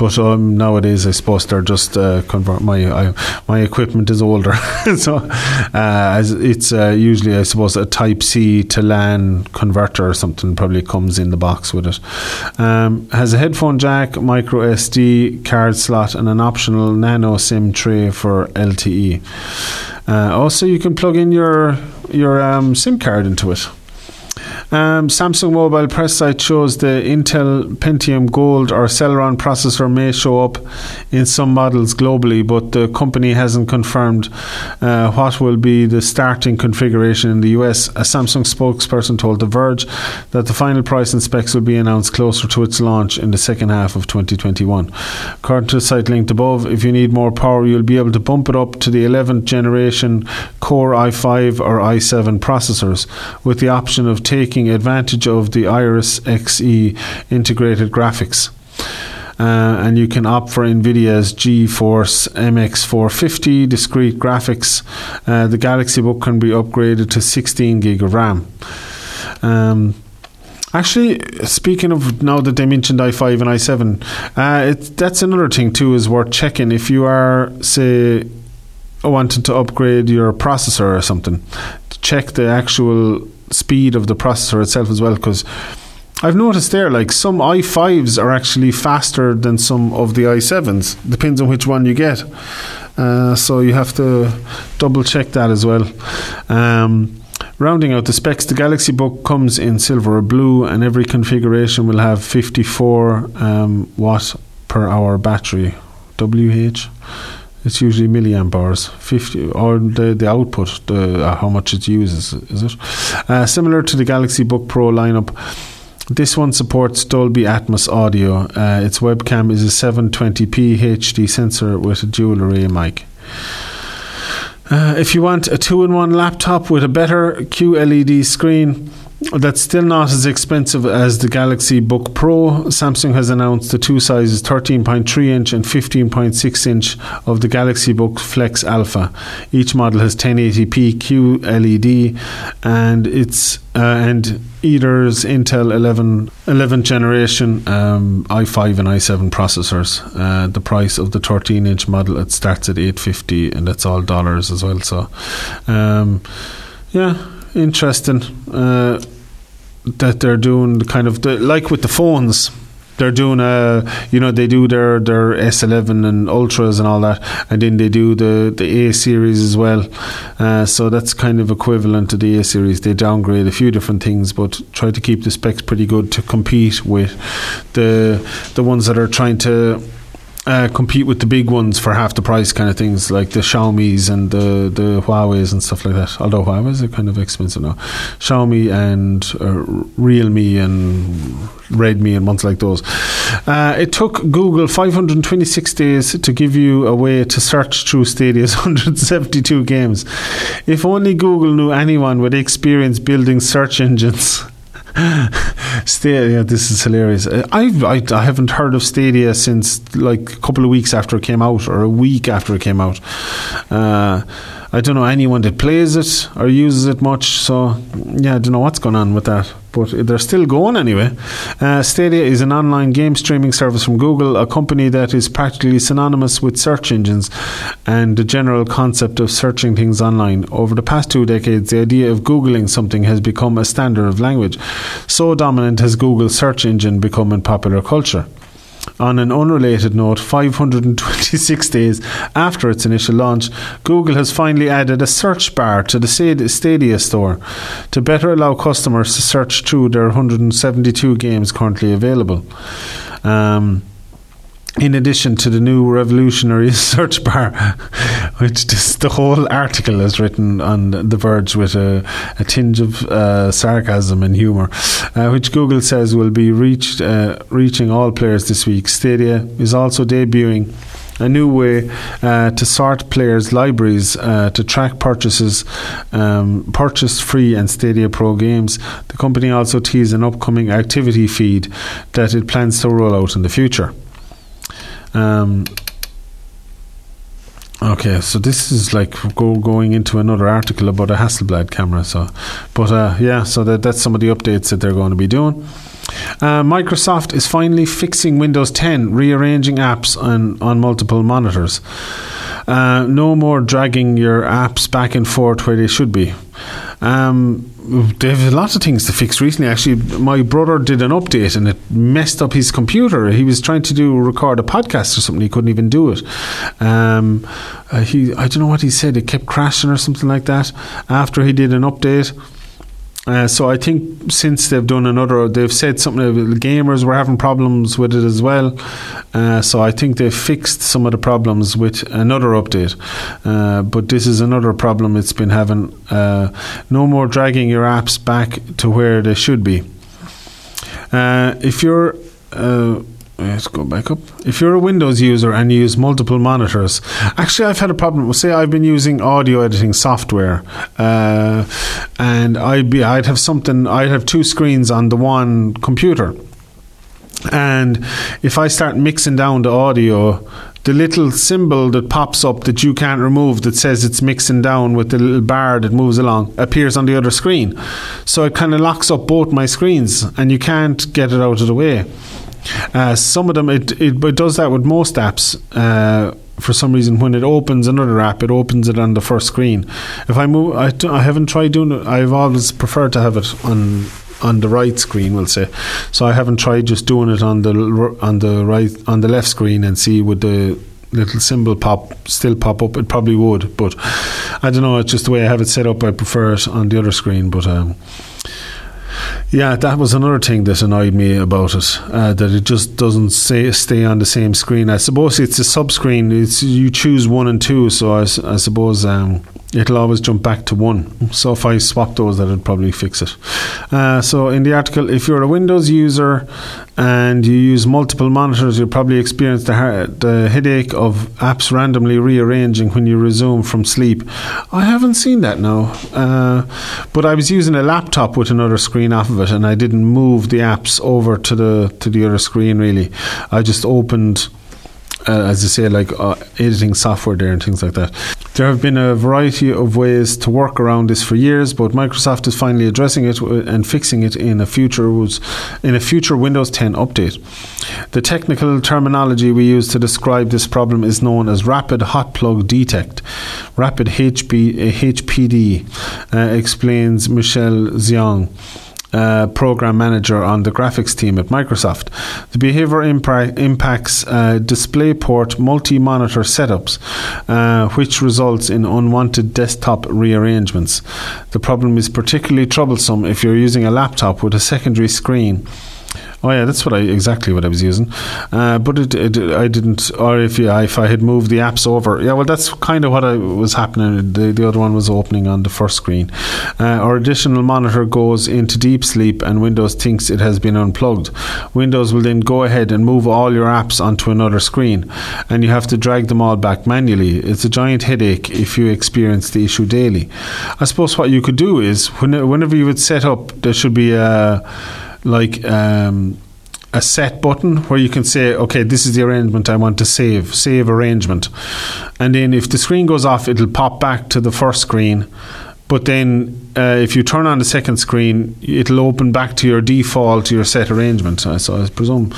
But um, nowadays, I suppose they're just uh, convert my I, my equipment is older, so uh, as it's uh, usually, I suppose, a Type C to LAN converter or something probably comes in the box with it. Um, has a headphone jack, micro S D card slot, and an optional nano SIM tray for L T E. Uh, also, you can plug in your your um, SIM card into it. Um, Samsung Mobile press site shows the Intel Pentium Gold or Celeron processor may show up in some models globally, but the company hasn't confirmed uh, what will be the starting configuration in the U S. A Samsung spokesperson told The Verge that the final price and specs will be announced closer to its launch in the second half of twenty twenty-one. According to the site linked above, if you need more power, you'll be able to bump it up to the eleventh generation Core i five or i seven processors, with the option of taking advantage of the Iris Xe integrated graphics. Uh, and you can opt for NVIDIA's GeForce M X four fifty discrete graphics. Uh, the Galaxy Book can be upgraded to sixteen gig of RAM. Um, Actually, speaking of, now that they mentioned i five and i seven, uh, it, that's another thing too is worth checking. If you are, say, wanting to upgrade your processor or something, check the actual speed of the processor itself as well, because I've noticed there, like, some i fives are actually faster than some of the i sevens. Depends on which one you get, uh, so you have to double check that as well. Um, rounding out the specs, the Galaxy Book comes in silver or blue, and every configuration will have fifty-four um, watt per hour battery. W H It's usually milliamp hours, fifty, or the, the output, the, uh, how much it uses, is it? Uh, similar to the Galaxy Book Pro lineup, this one supports Dolby Atmos audio. Uh, its webcam is a seven twenty p H D sensor with a dual array mic. Uh, if you want a two in one laptop with a better Q L E D screen that's still not as expensive as the Galaxy Book Pro, Samsung has announced the two sizes, thirteen point three inch and fifteen point six inch of the Galaxy Book Flex Alpha. Each model has ten eighty p Q L E D, and it's uh, and either's Intel eleven, eleventh generation um, i five and i seven processors. Uh, the price of the thirteen inch model, it starts at eight hundred fifty dollars, and that's all dollars as well. So, um, yeah. Interesting uh, that they're doing the kind of the, like with the phones, they're doing a you know they do their their S eleven and Ultras and all that, and then they do the the A series as well. Uh, so that's kind of equivalent to the A series. They downgrade a few different things, but try to keep the specs pretty good to compete with the the ones that are trying to. Uh, compete with the big ones for half the price, kind of things like the Xiaomi's and the, the Huawei's and stuff like that. Although Huawei's are kind of expensive now. Xiaomi and uh, Realme and Redmi and ones like those. Uh, it took Google five hundred twenty-six days to give you a way to search through Stadia's one hundred seventy-two games. If only Google knew anyone with experience building search engines. Stadia, this is hilarious. I've, I I haven't heard of Stadia since like a couple of weeks after it came out, or a week after it came out. Uh, I don't know anyone that plays it or uses it much, so yeah, I don't know what's going on with that. But they're still going anyway. Uh, Stadia is an online game streaming service from Google, a company that is practically synonymous with search engines and the general concept of searching things online. Over the past two decades, the idea of Googling something has become a standard of language. So dominant has Google's search engine become in popular culture. On an unrelated note, five hundred twenty-six days after its initial launch, Google has finally added a search bar to the Stadia store to better allow customers to search through their one hundred seventy-two games currently available. Um, in addition to the new revolutionary search bar, which this, the whole article is written on The Verge with a, a tinge of uh, sarcasm and humour, uh, which Google says will be reached, uh, reaching all players this week. Stadia is also debuting a new way uh, to sort players' libraries uh, to track purchases, um, purchased free and Stadia Pro games. The company also teased an upcoming activity feed that it plans to roll out in the future. Um, okay, so this is like go, going into another article about a Hasselblad camera. So, but uh, yeah, so that, that's some of the updates that they're going to be doing. Uh, Microsoft is finally fixing Windows ten, rearranging apps on, on multiple monitors. Uh, no more dragging your apps back and forth where they should be. Um, They've lots of things to fix recently. Actually, my brother did an update and it messed up his computer. He was trying to do record a podcast or something. He couldn't even do it. Um, uh, he, I don't know what he said. It kept crashing or something like that after he did an update. Uh, so I think since they've done another, they've said something, gamers were having problems with it as well. Uh, so I think they've fixed some of the problems with another update. Uh, but this is another problem it's been having. Uh, no more dragging your apps back to where they should be. Uh, if you're... Uh, Let's go back up. If you're a Windows user and you use multiple monitors, actually I've had a problem. Say I've been using audio editing software, uh, and I'd be I'd have something. I'd have two screens on the one computer, and if I start mixing down the audio, the little symbol that pops up that you can't remove that says it's mixing down with the little bar that moves along appears on the other screen. So it kind of locks up both my screens, and you can't get it out of the way. Uh, some of them, it, it it does that with most apps. Uh, for some reason, when it opens another app, it opens it on the first screen. If I move, I, don't, I haven't tried doing it. I've always preferred to have it on on the right screen, we'll say. So I haven't tried just doing it on the on the right on the left screen and see would the little symbol pop still pop up. It probably would, but I don't know. It's just the way I have it set up. I prefer it on the other screen, but. Um, Yeah, that was another thing that annoyed me about it, uh, that it just doesn't stay, stay on the same screen. I suppose it's a sub-screen. It's, you choose one and two, so I, I suppose um, It'll always jump back to one. So if I swap those, that'd probably fix it. Uh, so in the article, if you're a Windows user and you use multiple monitors, you'll probably experience the, ha- the headache of apps randomly rearranging when you resume from sleep. I haven't seen that now. Uh, but I was using a laptop with another screen off of it, and I didn't move the apps over to the, to the other screen, really. I just opened... Uh, as you say, like uh, editing software there and things like that. There have been a variety of ways to work around this for years, but Microsoft is finally addressing it and fixing it in a future was in a future Windows ten update. The technical terminology we use to describe this problem is known as Rapid Hot Plug Detect, Rapid H P, H P D, uh, explains Michelle Xiong, Uh, program manager on the graphics team at Microsoft. The behavior impra- impacts uh, DisplayPort multi-monitor setups, uh, which results in unwanted desktop rearrangements. The problem is particularly troublesome if you're using a laptop with a secondary screen. Oh yeah, that's what I exactly what I was using, uh, but it, it, I didn't. Or if yeah, if I had moved the apps over, yeah, well, that's kind of what I was happening. The, the other one was opening on the first screen. Uh, our additional monitor goes into deep sleep, and Windows thinks it has been unplugged. Windows will then go ahead and move all your apps onto another screen, and you have to drag them all back manually. It's a giant headache if you experience the issue daily. I suppose what you could do is when, whenever you would set up, there should be a like um, a set button where you can say, okay, this is the arrangement I want to save, save arrangement. And then if the screen goes off, it'll pop back to the first screen. But then uh, if you turn on the second screen, it'll open back to your default, to your set arrangement. So I presume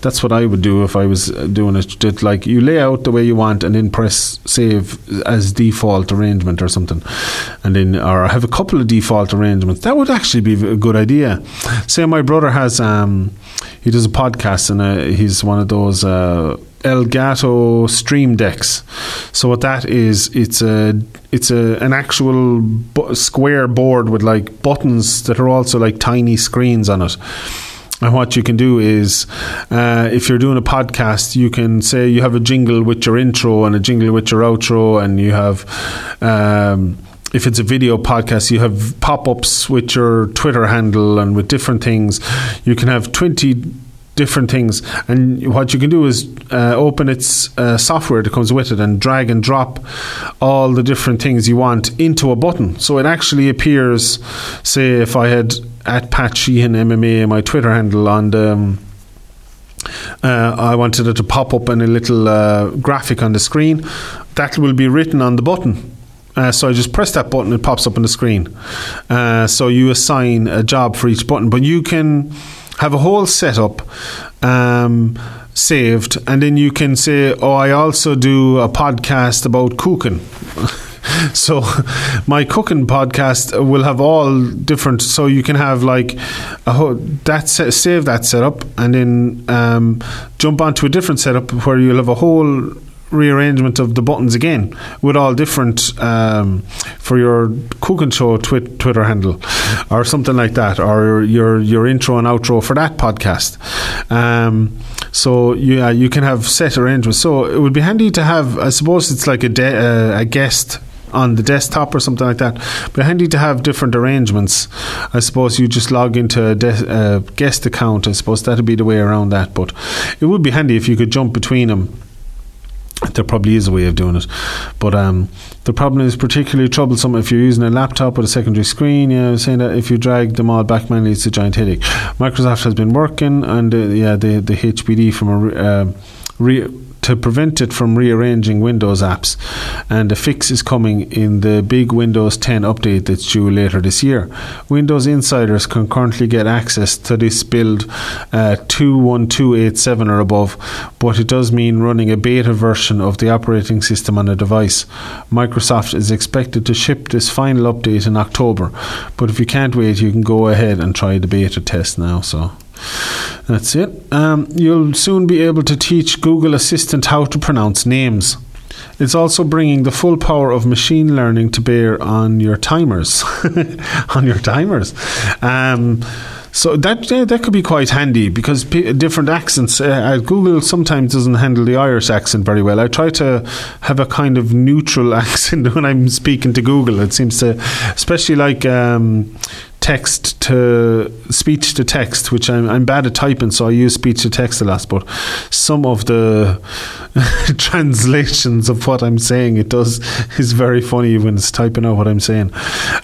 that's what I would do if I was doing it. That, like, you lay out the way you want and then press save as default arrangement or something. And then, or have a couple of default arrangements. That would actually be a good idea. Say my brother has, um, he does a podcast and uh, he's one of those... Uh, Elgato Stream Decks. So what that is, it's a it's a an actual bu- square board with like buttons that are also like tiny screens on it. And what you can do is, uh, if you're doing a podcast, you can say you have a jingle with your intro and a jingle with your outro, and you have. Um, If it's a video podcast, you have pop-ups with your Twitter handle and with different things. You can have twenty different things, and what you can do is uh, open its uh, software that comes with it and drag and drop all the different things you want into a button, so it actually appears. Say if I had at Pat Sheehan M M A, my Twitter handle, on the um, uh, I wanted it to pop up in a little uh, graphic on the screen that will be written on the button. Uh, so I just press that button, it pops up on the screen. Uh, so you assign a job for each button, but you can have a whole setup um, saved, and then you can say, oh, I also do a podcast about cooking. So my cooking podcast will have all different, so you can have like a whole, that set, save that setup, and then um, jump onto a different setup where you'll have a whole rearrangement of the buttons again with all different um, for your cooking show twi- Twitter handle or something like that, or your your intro and outro for that podcast. Um, so yeah, you can have set arrangements. So it would be handy to have, I suppose it's like a, de- uh, a guest on the desktop or something like that, but handy to have different arrangements. I suppose you just log into a, de- a guest account. I suppose that would be the way around that, but it would be handy if you could jump between them. There probably is a way of doing it, but um, the problem is particularly troublesome if you're using a laptop with a secondary screen. Yeah, I was saying that if you drag them all back manually, it's a giant headache. Microsoft has been working, and uh, yeah, the the H P D from a re- uh, re- to prevent it from rearranging Windows apps, and a fix is coming in the big Windows ten update that's due later this year. Windows insiders can currently get access to this build uh, two one two eight seven or above, but it does mean running a beta version of the operating system on a device. Microsoft is expected to ship this final update in October, but if you can't wait, you can go ahead and try the beta test now. So that's it. Um, you'll soon be able to teach Google Assistant how to pronounce names. It's also bringing the full power of machine learning to bear on your timers. On your timers. Um, So that uh, that could be quite handy, because p- different accents. Uh, Google sometimes doesn't handle the Irish accent very well. I try to have a kind of neutral accent when I'm speaking to Google. It seems to, especially like um, text to speech to text, which I'm, I'm bad at typing, so I use speech to text a lot. But some of the translations of what I'm saying, it does is very funny when it's typing out what I'm saying.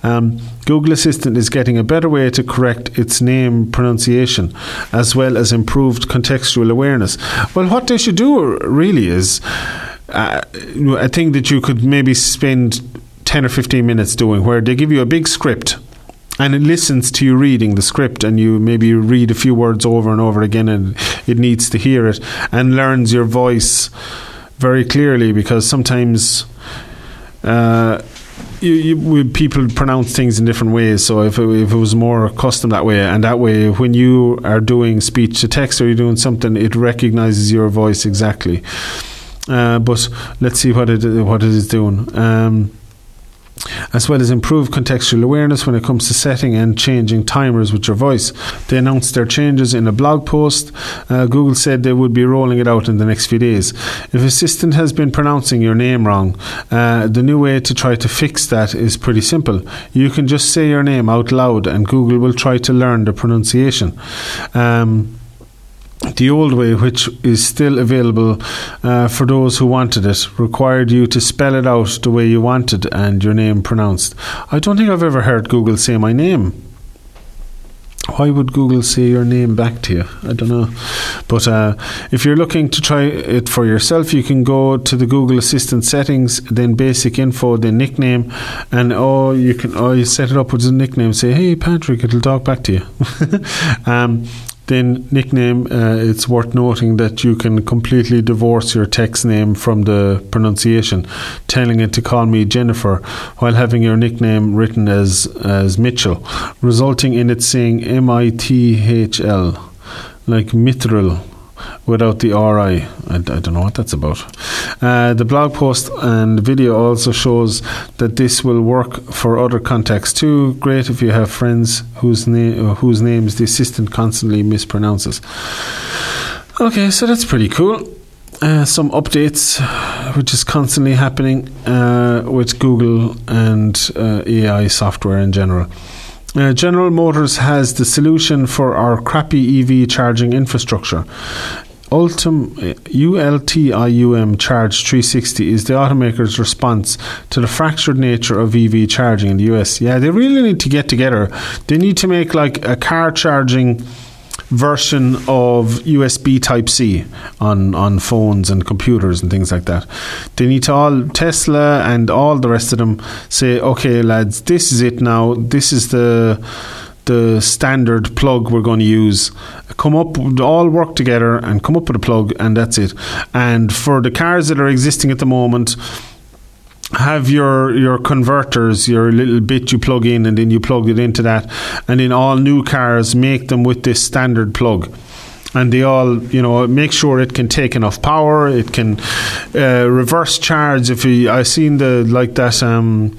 Um, Google Assistant is getting a better way to correct its name pronunciation, as well as improved contextual awareness. Well, what they should do really is uh, a thing that you could maybe spend ten or fifteen minutes doing, where they give you a big script and it listens to you reading the script, and you maybe read a few words over and over again, and it needs to hear it and learns your voice very clearly, because sometimes uh, you, you, people pronounce things in different ways. So if it, if it was more accustomed that way, and that way when you are doing speech to text or you're doing something, it recognizes your voice exactly. Uh, but let's see what it, what it is doing. Um As well as improve contextual awareness when it comes to setting and changing timers with your voice. They announced their changes in a blog post. Uh, Google said they would be rolling it out in the next few days. If Assistant has been pronouncing your name wrong, uh, the new way to try to fix that is pretty simple. You can just say your name out loud and Google will try to learn the pronunciation. Um... The old way, which is still available uh, for those who wanted it, required you to spell it out the way you wanted and your name pronounced. I don't think I've ever heard Google say my name. Why would Google say your name back to you? I don't know. But uh, if you're looking to try it for yourself, you can go to the Google Assistant settings, then basic info, then nickname, and oh, you can oh, you set it up with a nickname. Say, hey, Patrick, it'll talk back to you. um, Then nickname, uh, it's worth noting that you can completely divorce your text name from the pronunciation, telling it to call me Jennifer while having your nickname written as, as Mitchell, resulting in it saying M I T H L, like Mithril, without the R I. I, I don't know what that's about. Uh, the blog post and video also shows that this will work for other contacts too. Great if you have friends whose, na- whose names the assistant constantly mispronounces. Okay, so that's pretty cool. Uh, some updates, which is constantly happening uh, with Google and uh, A I software in general. Uh, General Motors has the solution for our crappy E V charging infrastructure. Ultim, ULTIUM Charge three sixty is the automaker's response to the fractured nature of E V charging in the U S. Yeah, they really need to get together. They need to make like a car charging version of U S B Type-C on, on phones and computers and things like that. They need to all, Tesla and all the rest of them, say, okay, lads, this is it now. This is the the standard plug we're going to use. Come up, all work together and come up with a plug, and that's it. And for the cars that are existing at the moment, have your, your converters, your little bit you plug in, and then you plug it into that. And in all new cars, make them with this standard plug. And they all, you know, make sure it can take enough power. It can uh, reverse charge. If you, I've seen the, like that, um,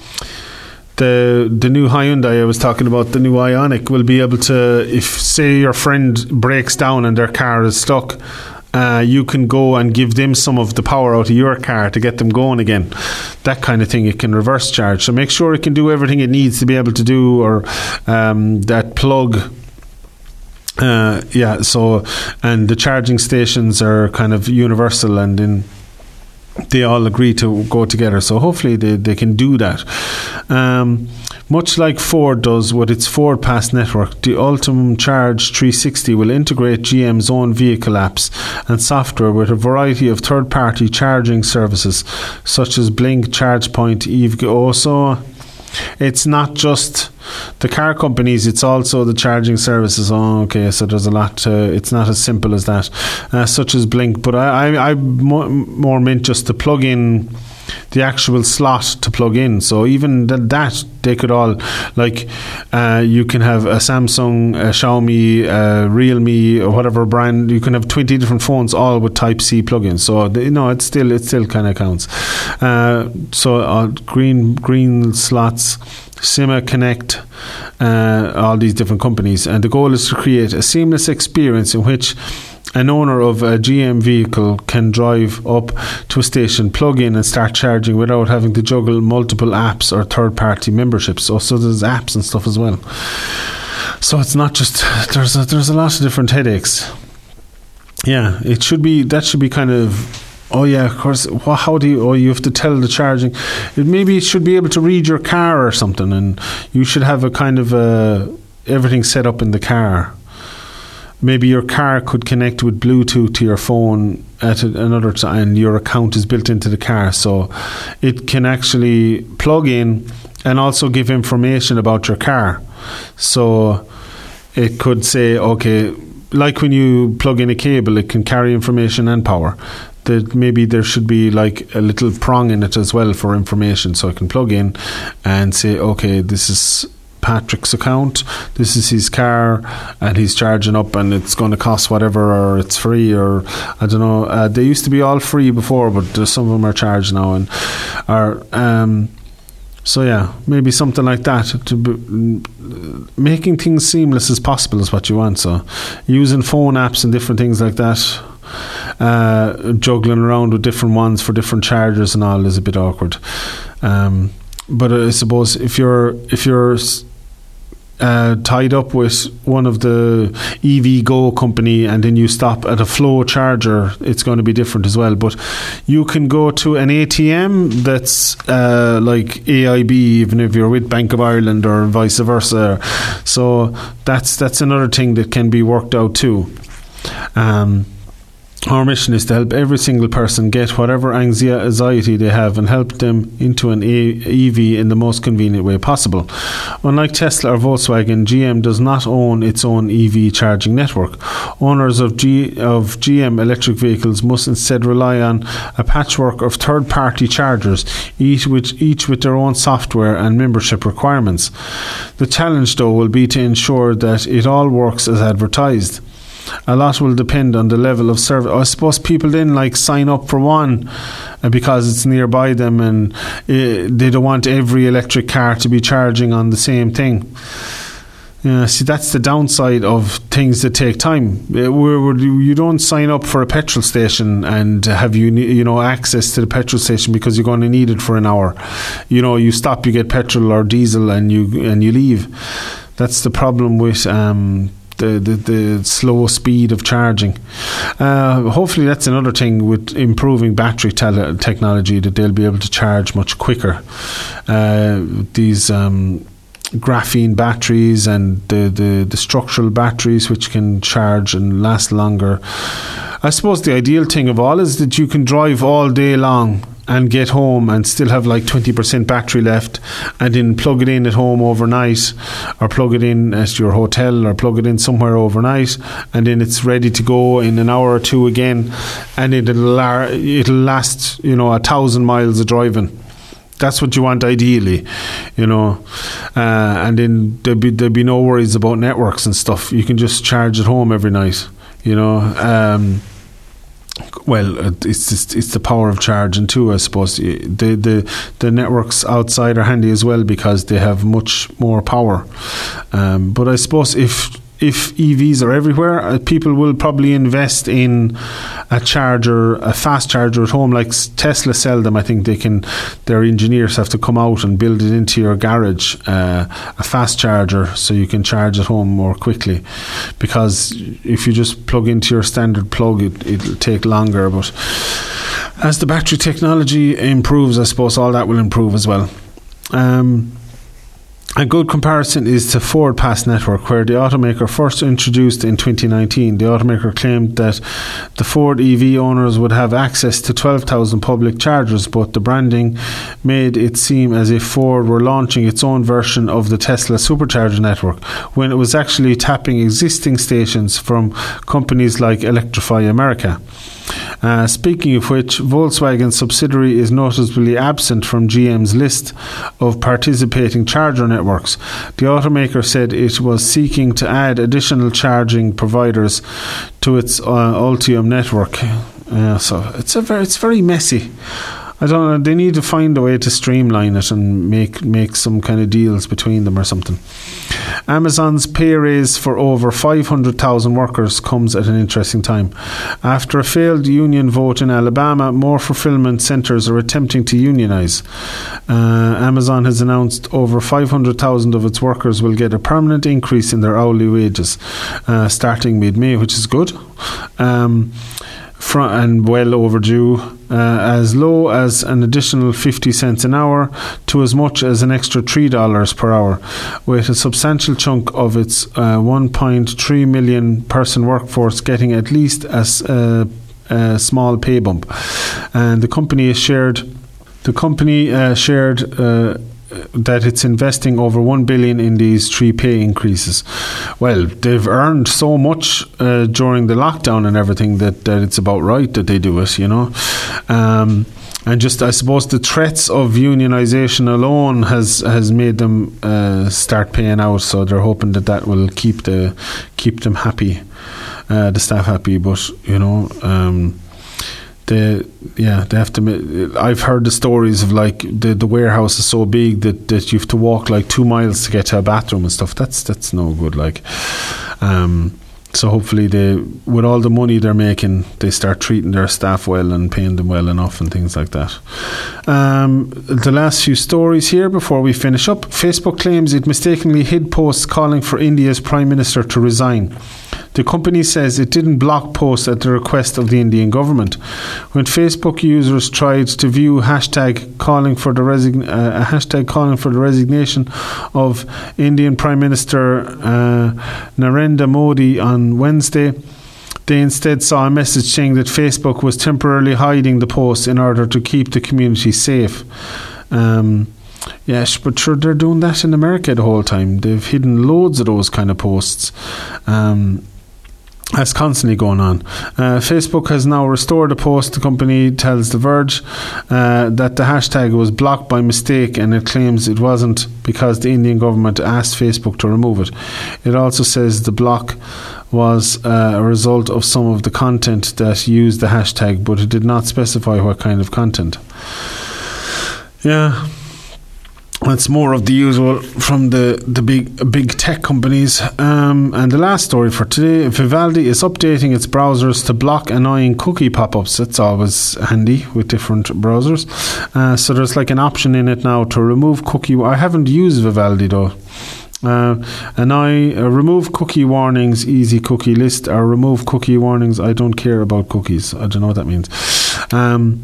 the the new Hyundai I was talking about, the new Ioniq, will be able to, if, say, your friend breaks down and their car is stuck, Uh, you can go and give them some of the power out of your car to get them going again. That kind of thing. It can reverse charge. So make sure it can do everything it needs to be able to do, or um, that plug. Uh, yeah, so, and the charging stations are kind of universal, and in they all agree to go together, so hopefully they, they can do that. Um, much like Ford does with its Ford Pass network, the Ultium Charge three sixty will integrate G M's own vehicle apps and software with a variety of third-party charging services, such as Blink, ChargePoint, EVgo. So it's not just the car companies, it's also the charging services. Oh, okay, so there's a lot. Uh, it's not as simple as that, uh, such as Blink. But I, I, I more meant just the plug-in the actual slot to plug in. So even th- that they could all, like, uh, you can have a Samsung, a Xiaomi, a Realme, or whatever brand. You can have twenty different phones all with Type-C plugins. So they, no, it's still it still kind of counts. Uh, so uh, green green slots. Sima, Connect, uh, all these different companies. And the goal is to create a seamless experience in which an owner of a G M vehicle can drive up to a station, plug in and start charging without having to juggle multiple apps or third-party memberships. So, so there's apps and stuff as well. So it's not just... There's a, there's a lot of different headaches. Yeah, it should be... That should be kind of... Oh yeah, of course. How do you? Oh, you have to tell the charging. It maybe it should be able to read your car or something, and you should have a kind of a, everything set up in the car. Maybe your car could connect with Bluetooth to your phone at another time, and your account is built into the car, so it can actually plug in and also give information about your car. So it could say, okay, like when you plug in a cable, it can carry information and power. That maybe there should be like a little prong in it as well for information, so I can plug in and say, okay, this is Patrick's account, this is his car, and he's charging up, and it's going to cost whatever, or it's free, or I don't know. Uh, they used to be all free before, but some of them are charged now, and are um, so yeah, maybe something like that. To be, making things seamless as possible is what you want. So using phone apps and different things like that. Uh, juggling around with different ones for different chargers and all is a bit awkward, um, but I suppose if you're if you're uh, tied up with one of the E V Go company and then you stop at a Flow charger, it's going to be different as well. But you can go to an A T M that's uh, like A I B, even if you're with Bank of Ireland or vice versa. So that's that's another thing that can be worked out too. Um, Our mission is to help every single person get whatever anxiety they have and help them into an E V in the most convenient way possible. Unlike Tesla or Volkswagen, G M does not own its own E V charging network. Owners of, G- of G M electric vehicles must instead rely on a patchwork of third-party chargers, each with, each with their own software and membership requirements. The challenge, though, will be to ensure that it all works as advertised. A lot will depend on the level of service. I suppose people then like sign up for one because it's nearby them, and uh, they don't want every electric car to be charging on the same thing. Yeah, see, that's the downside of things that take time. Where, where you don't sign up for a petrol station and have you you know access to the petrol station because you're going to need it for an hour. You know, you stop, you get petrol or diesel, and you and you leave. That's the problem with. Um, The, the, the slow speed of charging. Uh, hopefully that's another thing with improving battery tele- technology, that they'll be able to charge much quicker. Uh, these um, graphene batteries and the, the, the structural batteries which can charge and last longer. I suppose the ideal thing of all is that you can drive all day long and get home and still have like twenty percent battery left, and then plug it in at home overnight, or plug it in at your hotel, or plug it in somewhere overnight, and then it's ready to go in an hour or two again, and it'll, it'll last, you know, a thousand miles of driving. That's what you want ideally, you know. Uh, and then there'd be, there'd be no worries about networks and stuff. You can just charge at home every night, you know. Um Well, it's just, it's the power of charging too, I suppose. The, the the networks outside are handy as well because they have much more power. Um, but I suppose if if E Vs are everywhere, people will probably invest in a charger, a fast charger at home, like Tesla sell them. I think they can. Their engineers have to come out and build it into your garage, uh, a fast charger, so you can charge at home more quickly. Because if you just plug into your standard plug, it, it'll take longer. But as the battery technology improves, I suppose all that will improve as well. Um, A good comparison is to Ford Pass Network, where the automaker first introduced in twenty nineteen. The automaker claimed that the Ford E V owners would have access to twelve thousand public chargers, but the branding made it seem as if Ford were launching its own version of the Tesla supercharger network, when it was actually tapping existing stations from companies like Electrify America. Uh, speaking of which, Volkswagen's subsidiary is noticeably absent from G M's list of participating charger networks. The automaker said it was seeking to add additional charging providers to its uh, Ultium network. Uh, so it's a very, it's very messy. I don't know. They need to find a way to streamline it and make make some kind of deals between them or something. Amazon's pay raise for over five hundred thousand workers comes at an interesting time. After a failed union vote in Alabama, more fulfillment centers are attempting to unionize. Uh, Amazon has announced over five hundred thousand of its workers will get a permanent increase in their hourly wages uh, starting mid-May, which is good. Um... and well overdue, uh, as low as an additional fifty cents an hour to as much as an extra three dollars per hour, with a substantial chunk of its uh, one point three million person workforce getting at least a, uh, a small pay bump. And the company is shared, the company uh, shared uh, that it's investing over one billion in these three pay increases. Well, they've earned so much uh, during the lockdown and everything that, that it's about right that they do it, you know. Um, and just, I suppose, the threats of unionization alone has has made them uh, start paying out. So they're hoping that that will keep the keep them happy, uh, the staff happy. But you know. Um, They, yeah, they have to. I've heard the stories of like the, the warehouse is so big that, that you have to walk like two miles to get to a bathroom and stuff. That's that's no good. Like, um, so hopefully they, with all the money they're making, they start treating their staff well and paying them well enough and things like that. Um, the last few stories here before we finish up. Facebook claims it mistakenly hid posts calling for India's Prime Minister to resign. The company says it didn't block posts at the request of the Indian government. When Facebook users tried to view hashtag calling for the resign- uh, hashtag calling for the resignation of Indian Prime Minister uh, Narendra Modi on Wednesday, they instead saw a message saying that Facebook was temporarily hiding the post in order to keep the community safe. Um, Yes, but sure, they're doing that in America the whole time. They've hidden loads of those kind of posts. Um, that's constantly going on. Uh, Facebook has now restored a post. The company tells The Verge uh, that the hashtag was blocked by mistake, and it claims it wasn't because the Indian government asked Facebook to remove it. It also says the block was uh, a result of some of the content that used the hashtag, but it did not specify what kind of content. Yeah. That's more of the usual from the, the big big tech companies. Um, and the last story for today, Vivaldi is updating its browsers to block annoying cookie pop-ups. That's always handy with different browsers. Uh, so there's like an option in it now to remove cookie. I haven't used Vivaldi though. Uh, and I uh, remove cookie warnings, easy cookie list, or remove cookie warnings. I don't care about cookies. I don't know what that means. Um,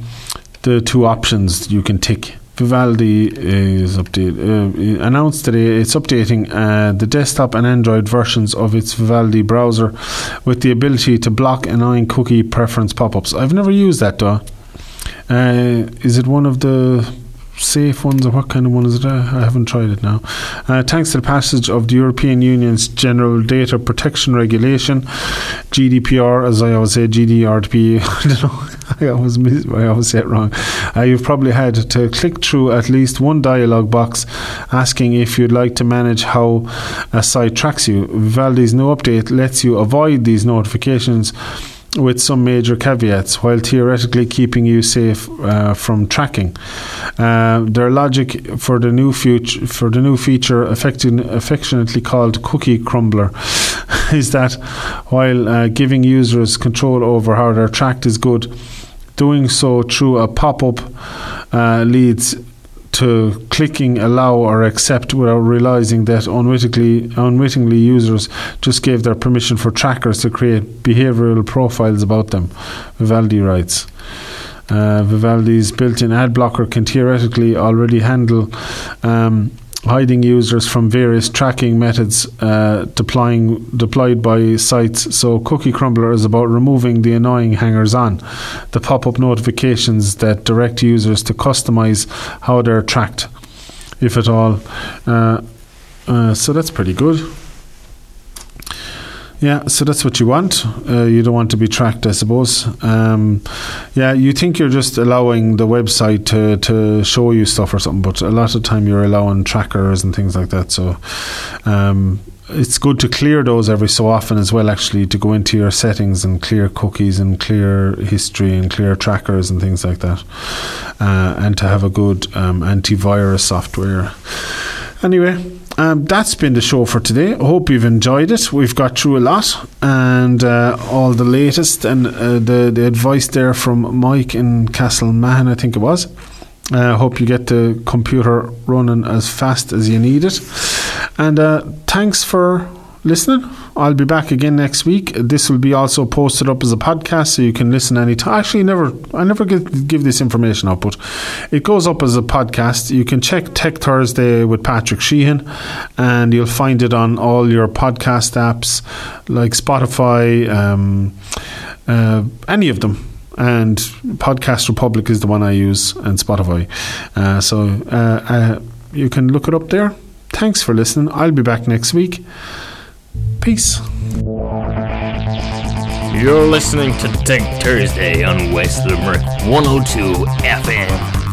the two options you can tick. Vivaldi is update, uh, announced today it's updating uh, the desktop and Android versions of its Vivaldi browser with the ability to block annoying cookie preference pop-ups. I've never used that though. Uh, is it one of the safe ones, or what kind of one is it? I haven't tried it now. Uh, thanks to the passage of the European Union's General Data Protection Regulation, G D P R, as I always say, G D R P, I don't know, I always, miss, I always say it wrong. Uh, you've probably had to click through at least one dialogue box asking if you'd like to manage how a site tracks you. Vivaldi's new update lets you avoid these notifications with some major caveats, while theoretically keeping you safe uh, from tracking. Uh, their logic for the new future, for the new feature, affecting, affectionately called Cookie Crumbler, is that while uh, giving users control over how they're tracked is good, doing so through a pop-up uh, leads to clicking allow or accept without realizing that unwittingly, unwittingly users just gave their permission for trackers to create behavioral profiles about them, Vivaldi writes. Uh, Vivaldi's built-in ad blocker can theoretically already handle um, hiding users from various tracking methods uh, deploying, deployed by sites, so Cookie Crumbler is about removing the annoying hangers-on, the pop-up notifications that direct users to customize how they're tracked, if at all. Uh, uh, so that's pretty good. Yeah, so that's what you want. Uh, you don't want to be tracked, I suppose. Um, yeah, you think you're just allowing the website to, to show you stuff or something, but a lot of time you're allowing trackers and things like that. So um, it's good to clear those every so often as well, actually, to go into your settings and clear cookies and clear history and clear trackers and things like that, uh, and to have a good um, antivirus software. Anyway, um, that's been the show for today. I hope you've enjoyed it. We've got through a lot, and uh, all the latest and uh, the, the advice there from Mike in Castlemahan, I think it was. I uh, hope you get the computer running as fast as you need it. And uh, thanks for listening. I'll be back again next week. This will be also posted up as a podcast, so you can listen anytime. Actually, never, I never give, give this information out, but it goes up as a podcast. You can check Tech Thursday with Patrick Sheehan, and you'll find it on all your podcast apps like Spotify, um, uh, any of them. And Podcast Republic is the one I use, and Spotify. Uh, so uh, uh, you can look it up there. Thanks for listening. I'll be back next week. Peace. You're listening to Tech Thursday on West Limerick one oh two F M.